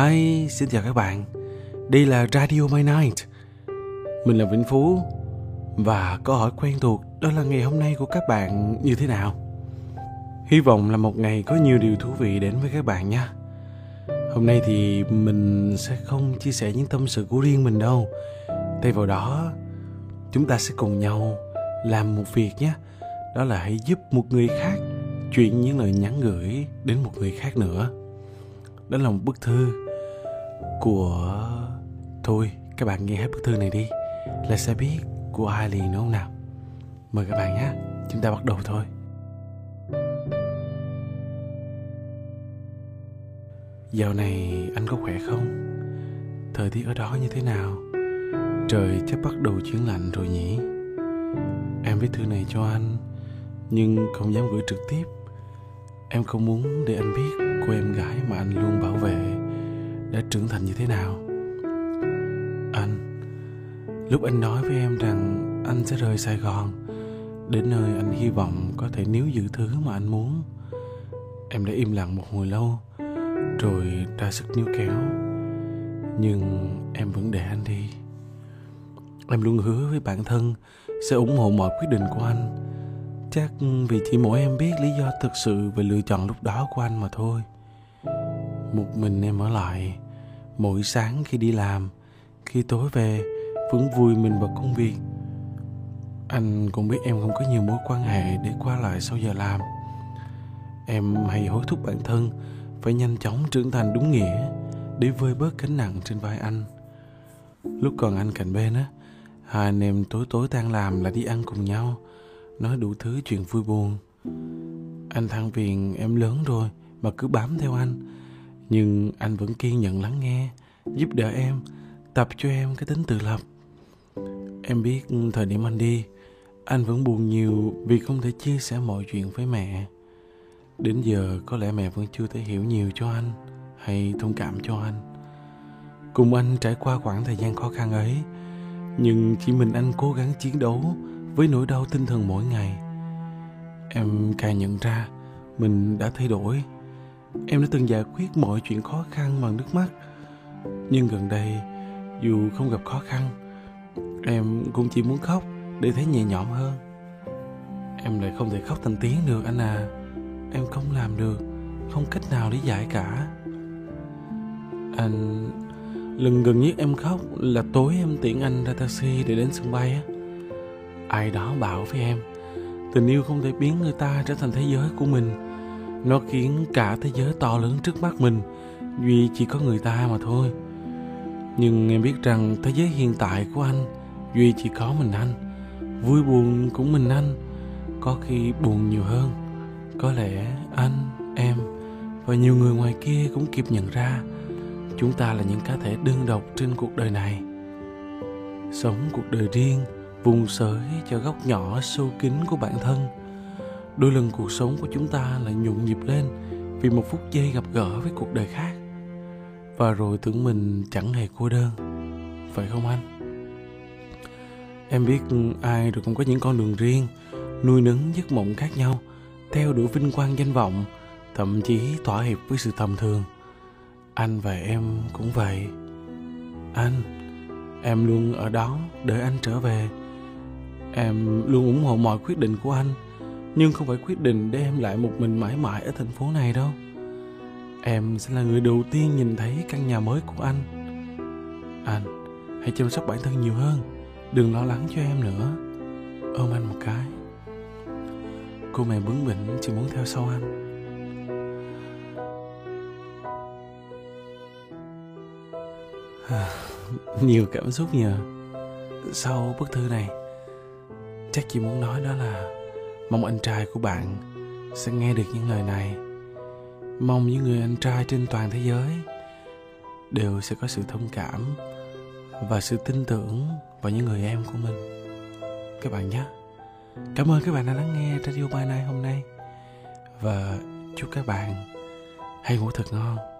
Hi, xin chào các bạn. Đây là Radio My Night. Mình là Vĩnh Phú. Và câu hỏi quen thuộc đó là ngày hôm nay của các bạn như thế nào? Hy vọng là một ngày có nhiều điều thú vị đến với các bạn nha. Hôm nay thì mình sẽ không chia sẻ những tâm sự của riêng mình đâu. Thay vào đó, chúng ta sẽ cùng nhau làm một việc nhé. Đó là hãy giúp một người khác chuyển những lời nhắn gửi đến một người khác nữa. Đó là một bức thư của... Thôi, các bạn nghe hết bức thư này đi là sẽ biết của ai liền, đúng không nào? Mời các bạn nhé, chúng ta bắt đầu thôi. Dạo này anh có khỏe không? Thời tiết ở đó như thế nào? Trời chắc bắt đầu chuyển lạnh rồi nhỉ? Em viết thư này cho anh, nhưng không dám gửi trực tiếp. Em không muốn để anh biết cô em gái mà anh luôn bảo vệ đã trưởng thành như thế nào. Anh, lúc anh nói với em rằng anh sẽ rời Sài Gòn, đến nơi anh hy vọng có thể níu giữ thứ mà anh muốn, em đã im lặng một hồi lâu, rồi ra sức níu kéo. Nhưng em vẫn để anh đi. Em luôn hứa với bản thân sẽ ủng hộ mọi quyết định của anh. Chắc vì chỉ mỗi em biết lý do thực sự về lựa chọn lúc đó của anh mà thôi. Một mình em ở lại, mỗi sáng khi đi làm, khi tối về vẫn vùi mình vào công việc. Anh cũng biết em không có nhiều mối quan hệ để qua lại sau giờ làm. Em hay hối thúc bản thân phải nhanh chóng trưởng thành đúng nghĩa để vơi bớt gánh nặng trên vai anh. Lúc còn anh cạnh bên á, hai anh em tối tan làm là đi ăn cùng nhau, nói đủ thứ chuyện vui buồn. Anh than phiền em lớn rồi mà cứ bám theo anh, nhưng anh vẫn kiên nhẫn lắng nghe, giúp đỡ em, tập cho em cái tính tự lập. Em biết thời điểm anh đi, anh vẫn buồn nhiều vì không thể chia sẻ mọi chuyện với mẹ. Đến giờ có lẽ mẹ vẫn chưa thể hiểu nhiều cho anh hay thông cảm cho anh. Cùng anh trải qua khoảng thời gian khó khăn ấy, nhưng chỉ mình anh cố gắng chiến đấu với nỗi đau tinh thần mỗi ngày. Em càng nhận ra mình đã thay đổi. Em đã từng giải quyết mọi chuyện khó khăn bằng nước mắt, nhưng gần đây dù không gặp khó khăn, em cũng chỉ muốn khóc để thấy nhẹ nhõm hơn. Em lại không thể khóc thành tiếng được anh à. Em không làm được, không cách nào để giải cả. Anh, lần gần nhất em khóc là tối em tiễn anh ra taxi để đến sân bay á. Ai đó bảo với em, tình yêu không thể biến người ta trở thành thế giới của mình. Nó khiến cả thế giới to lớn trước mắt mình, duy chỉ có người ta mà thôi. Nhưng em biết rằng thế giới hiện tại của anh duy chỉ có mình anh. Vui buồn cũng mình anh, có khi buồn nhiều hơn. Có lẽ anh, em và nhiều người ngoài kia cũng kịp nhận ra chúng ta là những cá thể đơn độc trên cuộc đời này. Sống cuộc đời riêng, vùng sới cho góc nhỏ sâu kín của bản thân. Đôi lần cuộc sống của chúng ta lại nhộn nhịp lên vì một phút giây gặp gỡ với cuộc đời khác. Và rồi tưởng mình chẳng hề cô đơn, phải không anh? Em biết ai rồi cũng có những con đường riêng, nuôi nấng giấc mộng khác nhau, theo đuổi vinh quang danh vọng, thậm chí thỏa hiệp với sự tầm thường. Anh và em cũng vậy. Anh, em luôn ở đó đợi anh trở về. Em luôn ủng hộ mọi quyết định của anh, nhưng không phải quyết định để em lại một mình mãi mãi ở thành phố này đâu. Em sẽ là người đầu tiên nhìn thấy căn nhà mới của anh. Anh, hãy chăm sóc bản thân nhiều hơn, đừng lo lắng cho em nữa. Ôm anh một cái. Cô mẹ bướng bỉnh chỉ muốn theo sau anh. Nhiều cảm xúc nhờ. Sau bức thư này, chắc chị muốn nói đó là mong anh trai của bạn sẽ nghe được những lời này. Mong những người anh trai trên toàn thế giới đều sẽ có sự thông cảm và sự tin tưởng vào những người em của mình. Các bạn nhé. Cảm ơn các bạn đã lắng nghe Radio My Night hôm nay. Và chúc các bạn hãy ngủ thật ngon.